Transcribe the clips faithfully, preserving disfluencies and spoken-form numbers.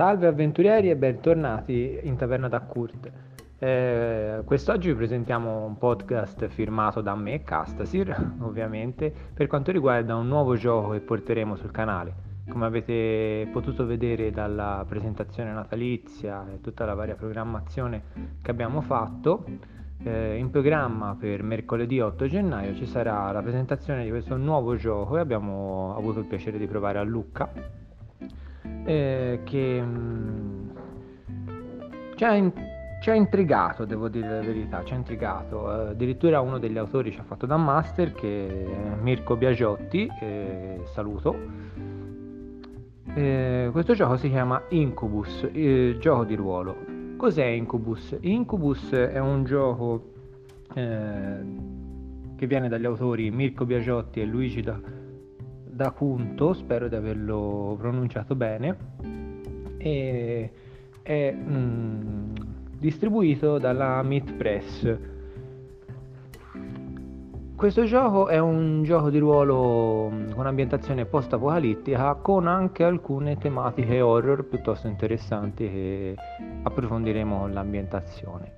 Salve avventurieri e bentornati in Taverna da Kurt. Eh, quest'oggi vi presentiamo un podcast firmato da me, Asir, ovviamente, per quanto riguarda un nuovo gioco che porteremo sul canale. Come avete potuto vedere dalla presentazione natalizia e tutta la varia programmazione che abbiamo fatto, eh, in programma per mercoledì otto gennaio ci sarà la presentazione di questo nuovo gioco che abbiamo avuto il piacere di provare a Lucca. Eh, che mh, ci, ha in, ci ha intrigato, devo dire la verità, ci ha intrigato. Eh, addirittura uno degli autori ci ha fatto da master, che è Mirko Biagiotti, eh, saluto. Eh, questo gioco si chiama Incubus, eh, gioco di ruolo. Cos'è Incubus? Incubus è un gioco eh, che viene dagli autori Mirko Biagiotti e Luigi da Da Punto, spero di averlo pronunciato bene, e è mm, distribuito dalla Myth Press. Questo gioco è un gioco di ruolo con ambientazione post-apocalittica, con anche alcune tematiche horror piuttosto interessanti che approfondiremo con l'ambientazione.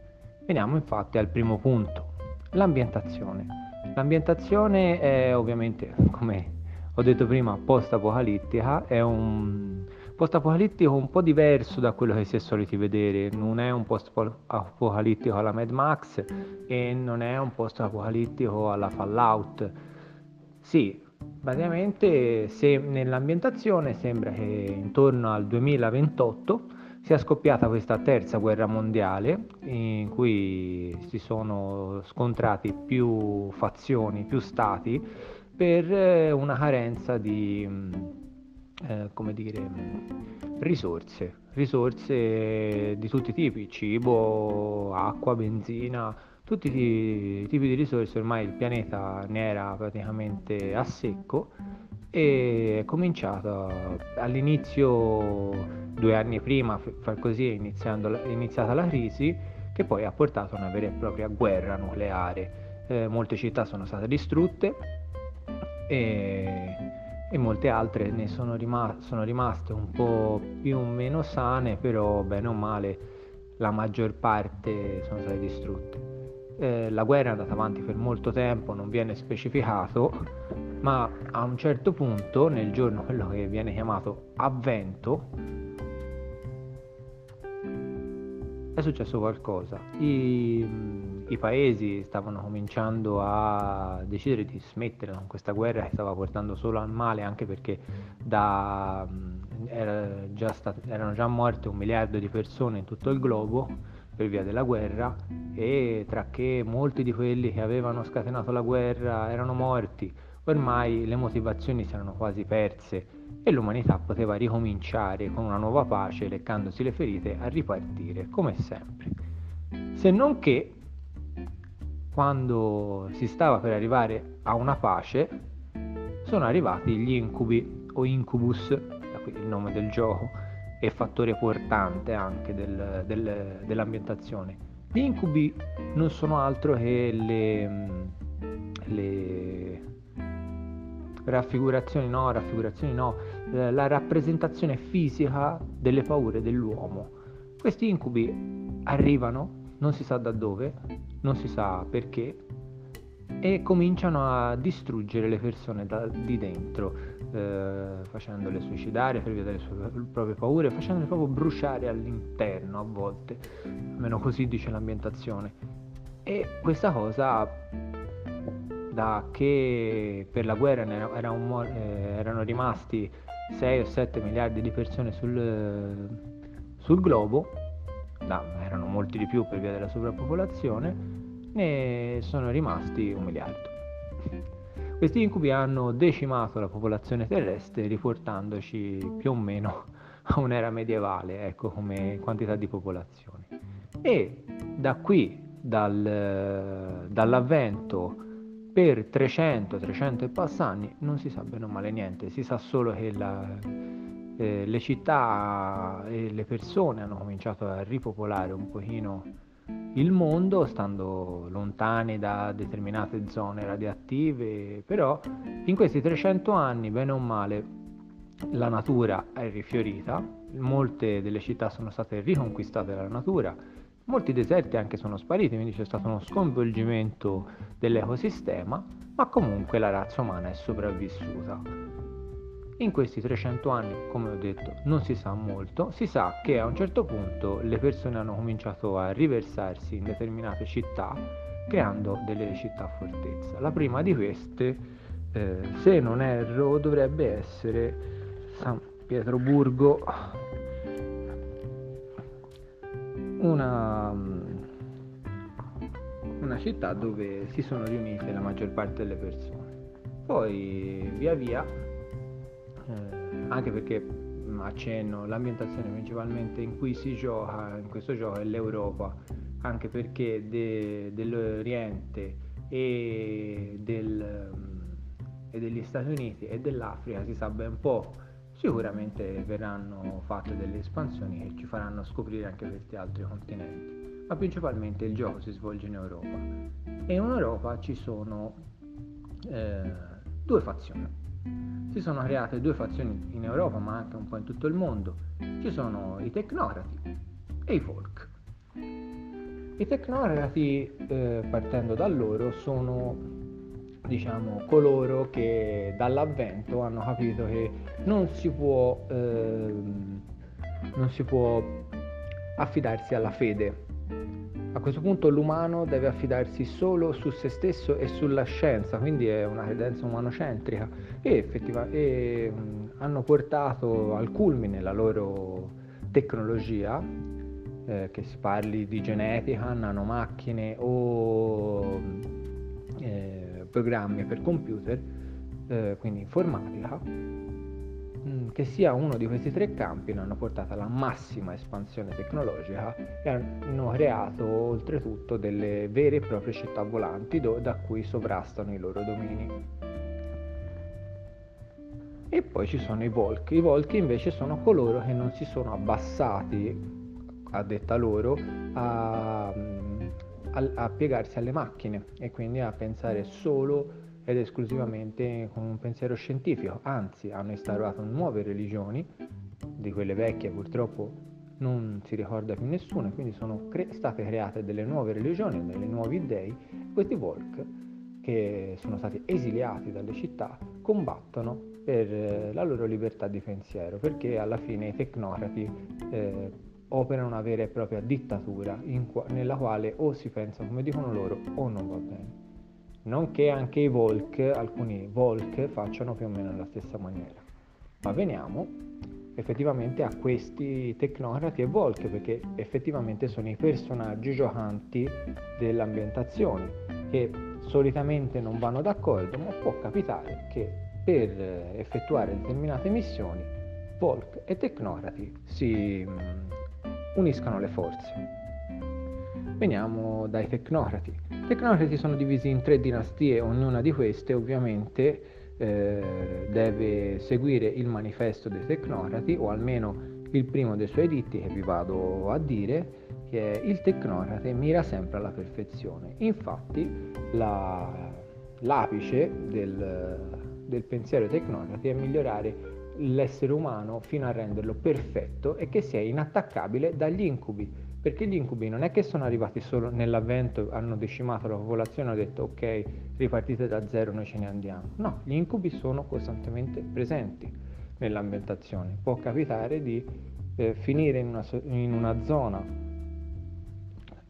Veniamo infatti al primo punto, l'ambientazione. L'ambientazione è ovviamente, come ho detto prima, post-apocalittica, è un post-apocalittico un po' diverso da quello che si è soliti vedere, non è un post-apocalittico alla Mad Max e non è un post-apocalittico alla Fallout. Sì, praticamente se nell'ambientazione sembra che intorno al duemilaventotto sia scoppiata questa terza guerra mondiale, in cui si sono scontrati più fazioni, più stati, per una carenza di eh, come dire, risorse, risorse di tutti i tipi, cibo, acqua, benzina, tutti i tipi di risorse. Ormai il pianeta ne era praticamente a secco e è cominciata all'inizio, due anni prima, far così è, iniziando, è iniziata la crisi che poi ha portato a una vera e propria guerra nucleare. Eh, molte città sono state distrutte E, e molte altre ne sono, rima- sono rimaste un po' più o meno sane, però bene o male la maggior parte sono state distrutte. Eh, la guerra è andata avanti per molto tempo, non viene specificato, ma a un certo punto, nel giorno quello che viene chiamato avvento, è successo qualcosa. I... I paesi stavano cominciando a decidere di smettere con questa guerra che stava portando solo al male, anche perché da, era già stat- erano già morte un miliardo di persone in tutto il globo per via della guerra, e tra che molti di quelli che avevano scatenato la guerra erano morti, ormai le motivazioni si erano quasi perse e l'umanità poteva ricominciare con una nuova pace, leccandosi le ferite, a ripartire come sempre. Se non che quando si stava per arrivare a una pace, sono arrivati gli incubi, o incubus, da qui il nome del gioco e fattore portante anche del, del, dell'ambientazione. Gli incubi non sono altro che le, le raffigurazioni, no, raffigurazioni no, la rappresentazione fisica delle paure dell'uomo. Questi incubi arrivano, non si sa da dove, non si sa perché, e cominciano a distruggere le persone da, di dentro, eh, facendole suicidare per via delle sue proprie paure, facendole proprio bruciare all'interno a volte, almeno così dice l'ambientazione. E questa cosa, da che per la guerra era, era un, eh, erano rimasti sei o sette miliardi di persone sul, eh, sul globo, da, erano molti di più per via della sovrappopolazione, ne sono rimasti un miliardo. Questi incubi hanno decimato la popolazione terrestre, riportandoci più o meno a un'era medievale, ecco, come quantità di popolazione. E da qui, dal, dall'avvento, per trecento, trecento e passanni, non si sa bene o male niente, si sa solo che la... Eh, le città e le persone hanno cominciato a ripopolare un pochino il mondo, stando lontani da determinate zone radioattive, però in questi trecento anni, bene o male, la natura è rifiorita, molte delle città sono state riconquistate dalla natura, molti deserti anche sono spariti, quindi c'è stato uno sconvolgimento dell'ecosistema, ma comunque la razza umana è sopravvissuta. In questi trecento anni, come ho detto, non si sa molto, si sa che a un certo punto le persone hanno cominciato a riversarsi in determinate città, creando delle città fortezza. La prima di queste, eh, se non erro, dovrebbe essere San Pietroburgo, una, una città dove si sono riunite la maggior parte delle persone. Poi via via, eh, anche perché accenno, l'ambientazione principalmente in cui si gioca in questo gioco è l'Europa, anche perché de, dell'Oriente e, del, e degli Stati Uniti e dell'Africa si sa ben poco. Sicuramente verranno fatte delle espansioni che ci faranno scoprire anche questi altri continenti, ma principalmente il gioco si svolge in Europa, e in Europa ci sono eh, due fazioni. Si sono create due fazioni in Europa, ma anche un po' in tutto il mondo. Ci sono i tecnocrati e i folk. I tecnocrati, eh, partendo da loro, sono, diciamo, coloro che dall'avvento hanno capito che non si può, eh, non si può affidarsi alla fede. A questo punto l'umano deve affidarsi solo su se stesso e sulla scienza, quindi è una credenza umanocentrica, e effettivamente hanno portato al culmine la loro tecnologia. Eh, che si parli di genetica, nanomacchine o eh, programmi per computer, eh, quindi informatica, mh, che sia uno di questi tre campi, hanno portato alla massima espansione tecnologica e hanno creato oltretutto delle vere e proprie città volanti do- da cui sovrastano i loro domini. E poi ci sono i Volk. I Volk invece sono coloro che non si sono abbassati, a detta loro, a, a, a piegarsi alle macchine e quindi a pensare solo ed esclusivamente con un pensiero scientifico. Anzi, hanno instaurato nuove religioni, di quelle vecchie purtroppo non si ricorda più nessuno, quindi sono cre- state create delle nuove religioni, delle nuovi dei. Questi Volk, che sono stati esiliati dalle città, combattono per la loro libertà di pensiero, perché alla fine i tecnocrati eh, opera una vera e propria dittatura in qua- nella quale o si pensa come dicono loro o non va bene. Non che anche i Volk, alcuni Volk, facciano più o meno la stessa maniera. Ma veniamo effettivamente a questi tecnocrati e Volk, perché effettivamente sono i personaggi giocanti dell'ambientazione, che solitamente non vanno d'accordo, ma può capitare che per effettuare determinate missioni Volk e tecnocrati si uniscano le forze. Veniamo dai tecnocrati. I tecnocrati sono divisi in tre dinastie, ognuna di queste ovviamente eh, deve seguire il manifesto dei tecnocrati, o almeno il primo dei suoi editti, che vi vado a dire, che è il tecnocrate mira sempre alla perfezione. Infatti la, l'apice del, del pensiero dei tecnocrati è migliorare l'essere umano fino a renderlo perfetto e che sia inattaccabile dagli incubi, perché gli incubi non è che sono arrivati solo nell'avvento, hanno decimato la popolazione, hanno detto ok, ripartite da zero, noi ce ne andiamo. No, gli incubi sono costantemente presenti nell'ambientazione. Può capitare di eh, finire in una, so- in una zona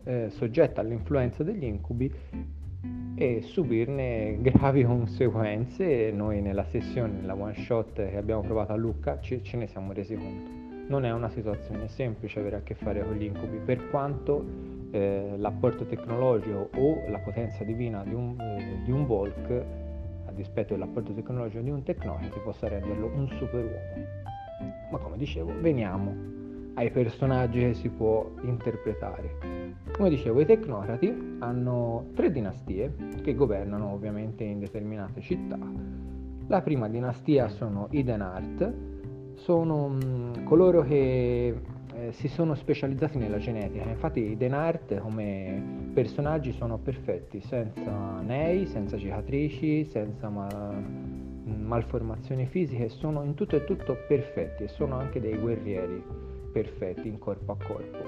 eh, soggetta all'influenza degli incubi e subirne gravi conseguenze. Noi nella sessione, nella one shot che abbiamo provato a Lucca, ce, ce ne siamo resi conto. Non è una situazione semplice avere a che fare con gli incubi, per quanto eh, l'apporto tecnologico o la potenza divina di un, eh, di un Volk, a dispetto dell'apporto tecnologico di un tecnocrate, possa renderlo un superuomo. Ma come dicevo, veniamo ai personaggi che si può interpretare. Come dicevo, i tecnocrati hanno tre dinastie che governano ovviamente in determinate città. La prima dinastia sono i Denart, sono mh, coloro che eh, si sono specializzati nella genetica. Infatti i Denart come personaggi sono perfetti, senza nei, senza cicatrici, senza ma- malformazioni fisiche, sono in tutto e tutto perfetti e sono anche dei guerrieri perfetti in corpo a corpo,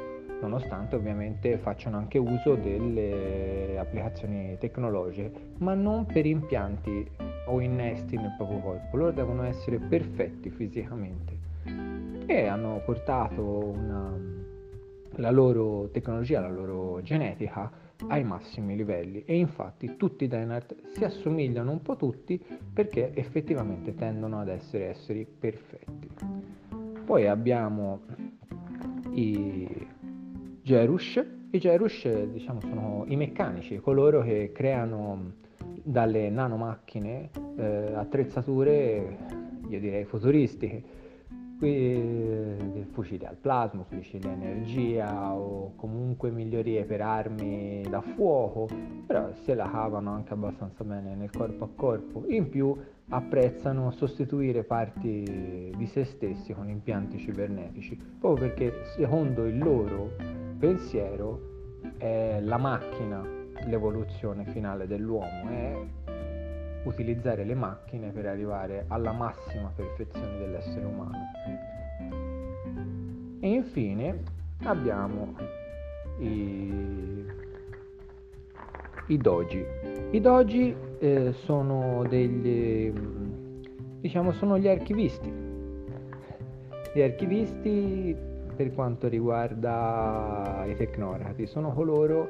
nonostante ovviamente facciano anche uso delle applicazioni tecnologiche, ma non per impianti o innesti nel proprio corpo, loro devono essere perfetti fisicamente, e hanno portato una, la loro tecnologia, la loro genetica ai massimi livelli, e infatti tutti i Dynart si assomigliano un po' tutti perché effettivamente tendono ad essere esseri perfetti. Poi abbiamo i Gerush. I Gerush diciamo sono i meccanici, coloro che creano dalle nanomacchine eh, attrezzature, io direi futuristiche, fucili al plasma, fucili a energia o comunque migliorie per armi da fuoco, però se la cavano anche abbastanza bene nel corpo a corpo. In più apprezzano sostituire parti di se stessi con impianti cibernetici, proprio perché secondo il loro pensiero è la macchina l'evoluzione finale dell'uomo, è utilizzare le macchine per arrivare alla massima perfezione dell'essere umano. E infine abbiamo i, i doji. I doji eh, sono degli diciamo sono gli archivisti. Gli archivisti per quanto riguarda i tecnocrati sono coloro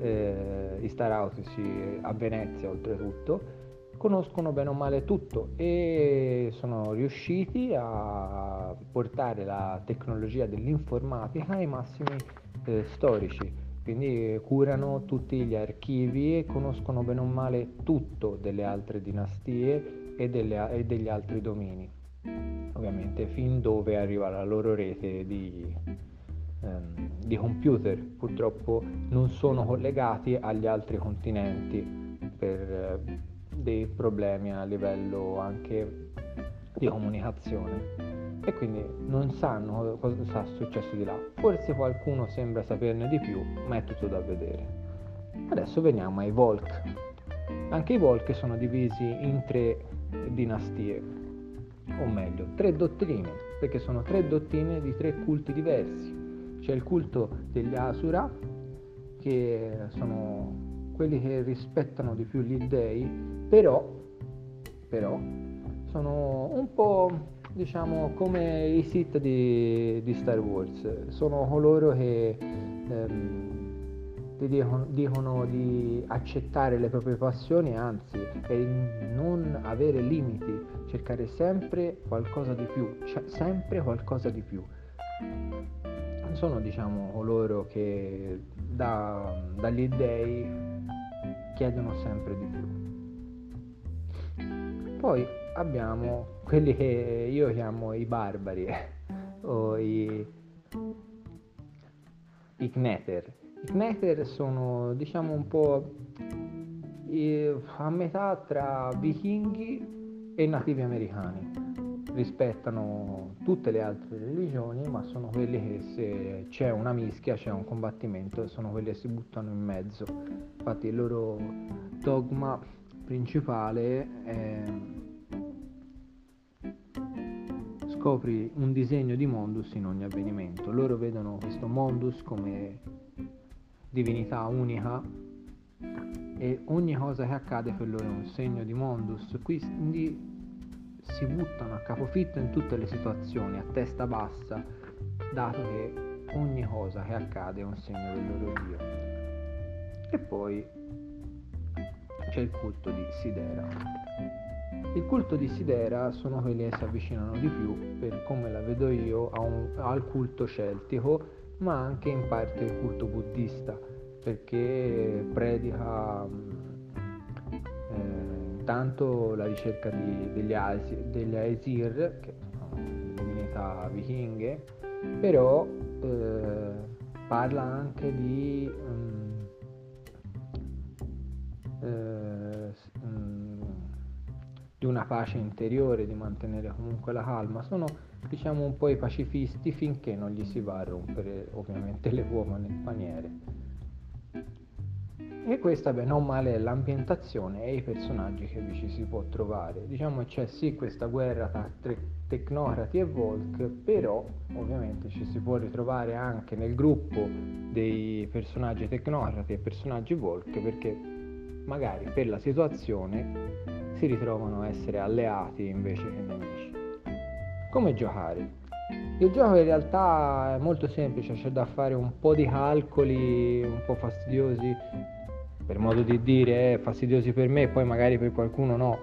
eh, i starautici a Venezia oltretutto conoscono bene o male tutto e sono riusciti a portare la tecnologia dell'informatica ai massimi eh, storici, quindi curano tutti gli archivi e conoscono bene o male tutto delle altre dinastie e, delle, e degli altri domini, ovviamente fin dove arriva la loro rete di, ehm, di computer. Purtroppo non sono collegati agli altri continenti per eh, dei problemi a livello anche di comunicazione, e quindi non sanno cosa sta successo di là. Forse qualcuno sembra saperne di più, ma è tutto da vedere. Adesso veniamo ai Volk. Anche i Volk sono divisi in tre dinastie, o meglio tre dottrine, perché sono tre dottrine di tre culti diversi. C'è il culto degli Asura, che sono quelli che rispettano di più gli dei, però, però sono un po' diciamo come i Sith di, di Star Wars, sono coloro che ehm, ti dicono, dicono di accettare le proprie passioni, anzi, e non avere limiti, cercare sempre qualcosa di più, cioè sempre qualcosa di più. Sono diciamo coloro che da, dagli dei chiedono sempre di più. Poi abbiamo quelli che io chiamo i barbari o i, i kneter. I kneter sono diciamo un po' a metà tra vichinghi e nativi americani. Rispettano tutte le altre religioni, ma sono quelli che se c'è una mischia, c'è un combattimento, sono quelli che si buttano in mezzo. Infatti il loro dogma principale è: scopri un disegno di mundus in ogni avvenimento. Loro vedono questo mundus come divinità unica e ogni cosa che accade per loro è un segno di mundus, quindi si buttano a capofitto in tutte le situazioni, a testa bassa, dato che ogni cosa che accade è un segno del loro dio. E poi c'è il culto di Sidera. Il culto di Sidera sono quelli che si avvicinano di più, per come la vedo io, a un, al culto celtico, ma anche in parte il culto buddista, perché predica eh, tanto la ricerca di, degli, Aesir, degli Aesir, che sono divinità vichinghe, però eh, parla anche di um, eh, um, di una pace interiore, di mantenere comunque la calma. Sono diciamo un po' i pacifisti finché non gli si va a rompere ovviamente le uova nel paniere. E questa, beh, non male è l'ambientazione e i personaggi che vi ci si può trovare. Diciamo c'è sì questa guerra tra tecnocrati e Volk, però ovviamente ci si può ritrovare anche nel gruppo dei personaggi tecnocrati e personaggi Volk, perché magari per la situazione si ritrovano a essere alleati invece che nemici. Come giocare? Il gioco in realtà è molto semplice, c'è da fare un po' di calcoli un po' fastidiosi, per modo di dire, eh, fastidiosi per me, poi magari per qualcuno no.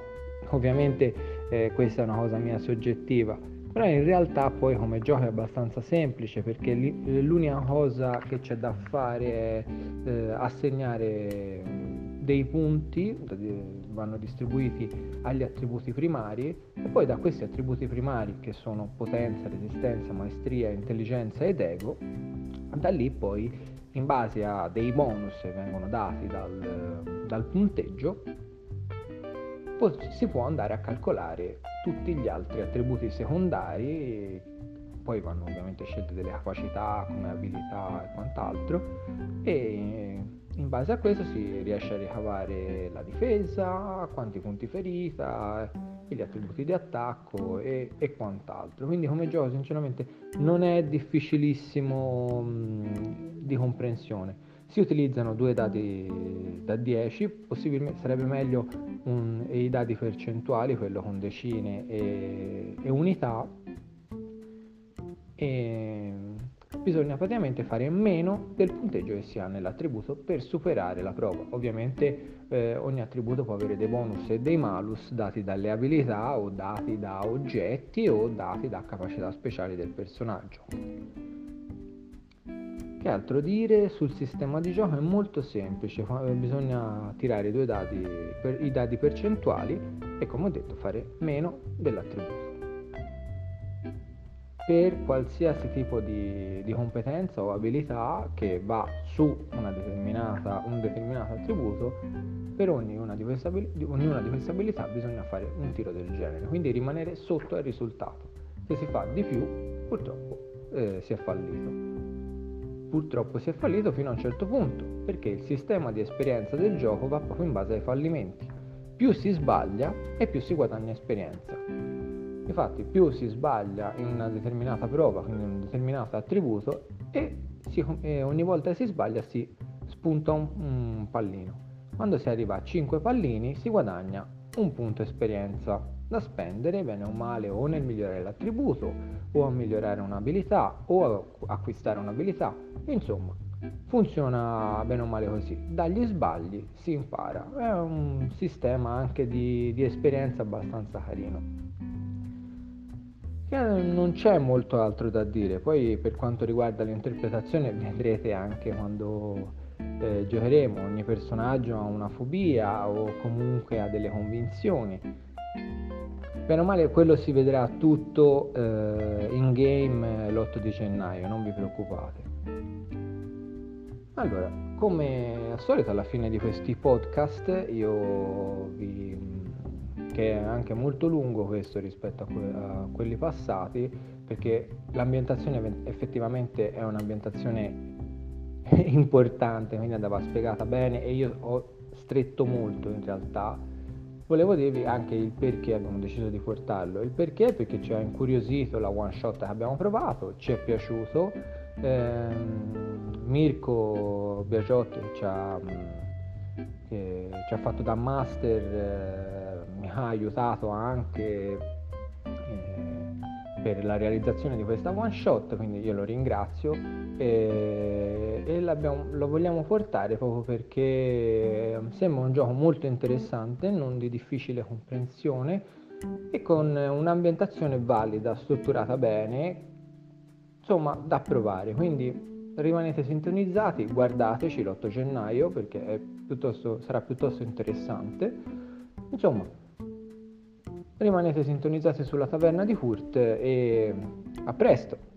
Ovviamente eh, questa è una cosa mia soggettiva, però in realtà poi come gioco è abbastanza semplice, perché li, l'unica cosa che c'è da fare è eh, assegnare dei punti, vanno distribuiti agli attributi primari, e poi da questi attributi primari, che sono potenza, resistenza, maestria, intelligenza ed ego, da lì poi in base a dei bonus che vengono dati dal, dal punteggio si può andare a calcolare tutti gli altri attributi secondari. Poi vanno ovviamente scelte delle capacità come abilità e quant'altro, e in base a questo si riesce a ricavare la difesa, quanti punti ferita, gli attributi di attacco e, e quant'altro. Quindi come gioco sinceramente non è difficilissimo mh, di comprensione. Si utilizzano due dadi da dieci, possibilmente sarebbe meglio un, i dadi percentuali, quello con decine e, e unità, e bisogna praticamente fare meno del punteggio che si ha nell'attributo per superare la prova. Ovviamente eh, ogni attributo può avere dei bonus e dei malus dati dalle abilità o dati da oggetti o dati da capacità speciali del personaggio. Che altro dire? Sul sistema di gioco è molto semplice, bisogna tirare i due dadi per, i dadi percentuali e, come ho detto, fare meno dell'attributo. Per qualsiasi tipo di, di competenza o abilità che va su una determinata, un determinato attributo, per ognuna di, queste abilità, ognuna di queste abilità bisogna fare un tiro del genere, quindi rimanere sotto al risultato. Se si fa di più, purtroppo eh, si è fallito. Purtroppo si è fallito fino a un certo punto, perché il sistema di esperienza del gioco va proprio in base ai fallimenti. Più si sbaglia e più si guadagna esperienza. Infatti più si sbaglia in una determinata prova, quindi in un determinato attributo, e, si, e ogni volta che si sbaglia si spunta un, un pallino. Quando si arriva a cinque pallini si guadagna un punto esperienza da spendere, bene o male, o nel migliorare l'attributo, o a migliorare un'abilità, o a acquistare un'abilità. Insomma, funziona bene o male così. Dagli sbagli si impara. È un sistema anche di, di esperienza abbastanza carino. Non c'è molto altro da dire. Poi per quanto riguarda l'interpretazione vedrete anche quando eh, giocheremo, ogni personaggio ha una fobia o comunque ha delle convinzioni. Bene o male quello si vedrà tutto eh, in game l'otto di gennaio, non vi preoccupate. Allora, come al solito alla fine di questi podcast io vi... che è anche molto lungo questo rispetto a, que- a quelli passati, perché l'ambientazione effettivamente è un'ambientazione importante, quindi andava spiegata bene e io ho stretto molto in realtà. Volevo dirvi anche il perché abbiamo deciso di portarlo. Il perché? Perché ci ha incuriosito la one shot che abbiamo provato, ci è piaciuto. Ehm, Mirko Biagiotti ci ha, che ci ha fatto da master, eh, mi ha aiutato anche eh, per la realizzazione di questa one shot, quindi io lo ringrazio, e, e lo vogliamo portare proprio perché sembra un gioco molto interessante, non di difficile comprensione e con un'ambientazione valida, strutturata bene, insomma da provare. Quindi rimanete sintonizzati, guardateci l'otto gennaio perché è piuttosto, sarà piuttosto interessante. Insomma, rimanete sintonizzati sulla Taverna di Kurt e a presto!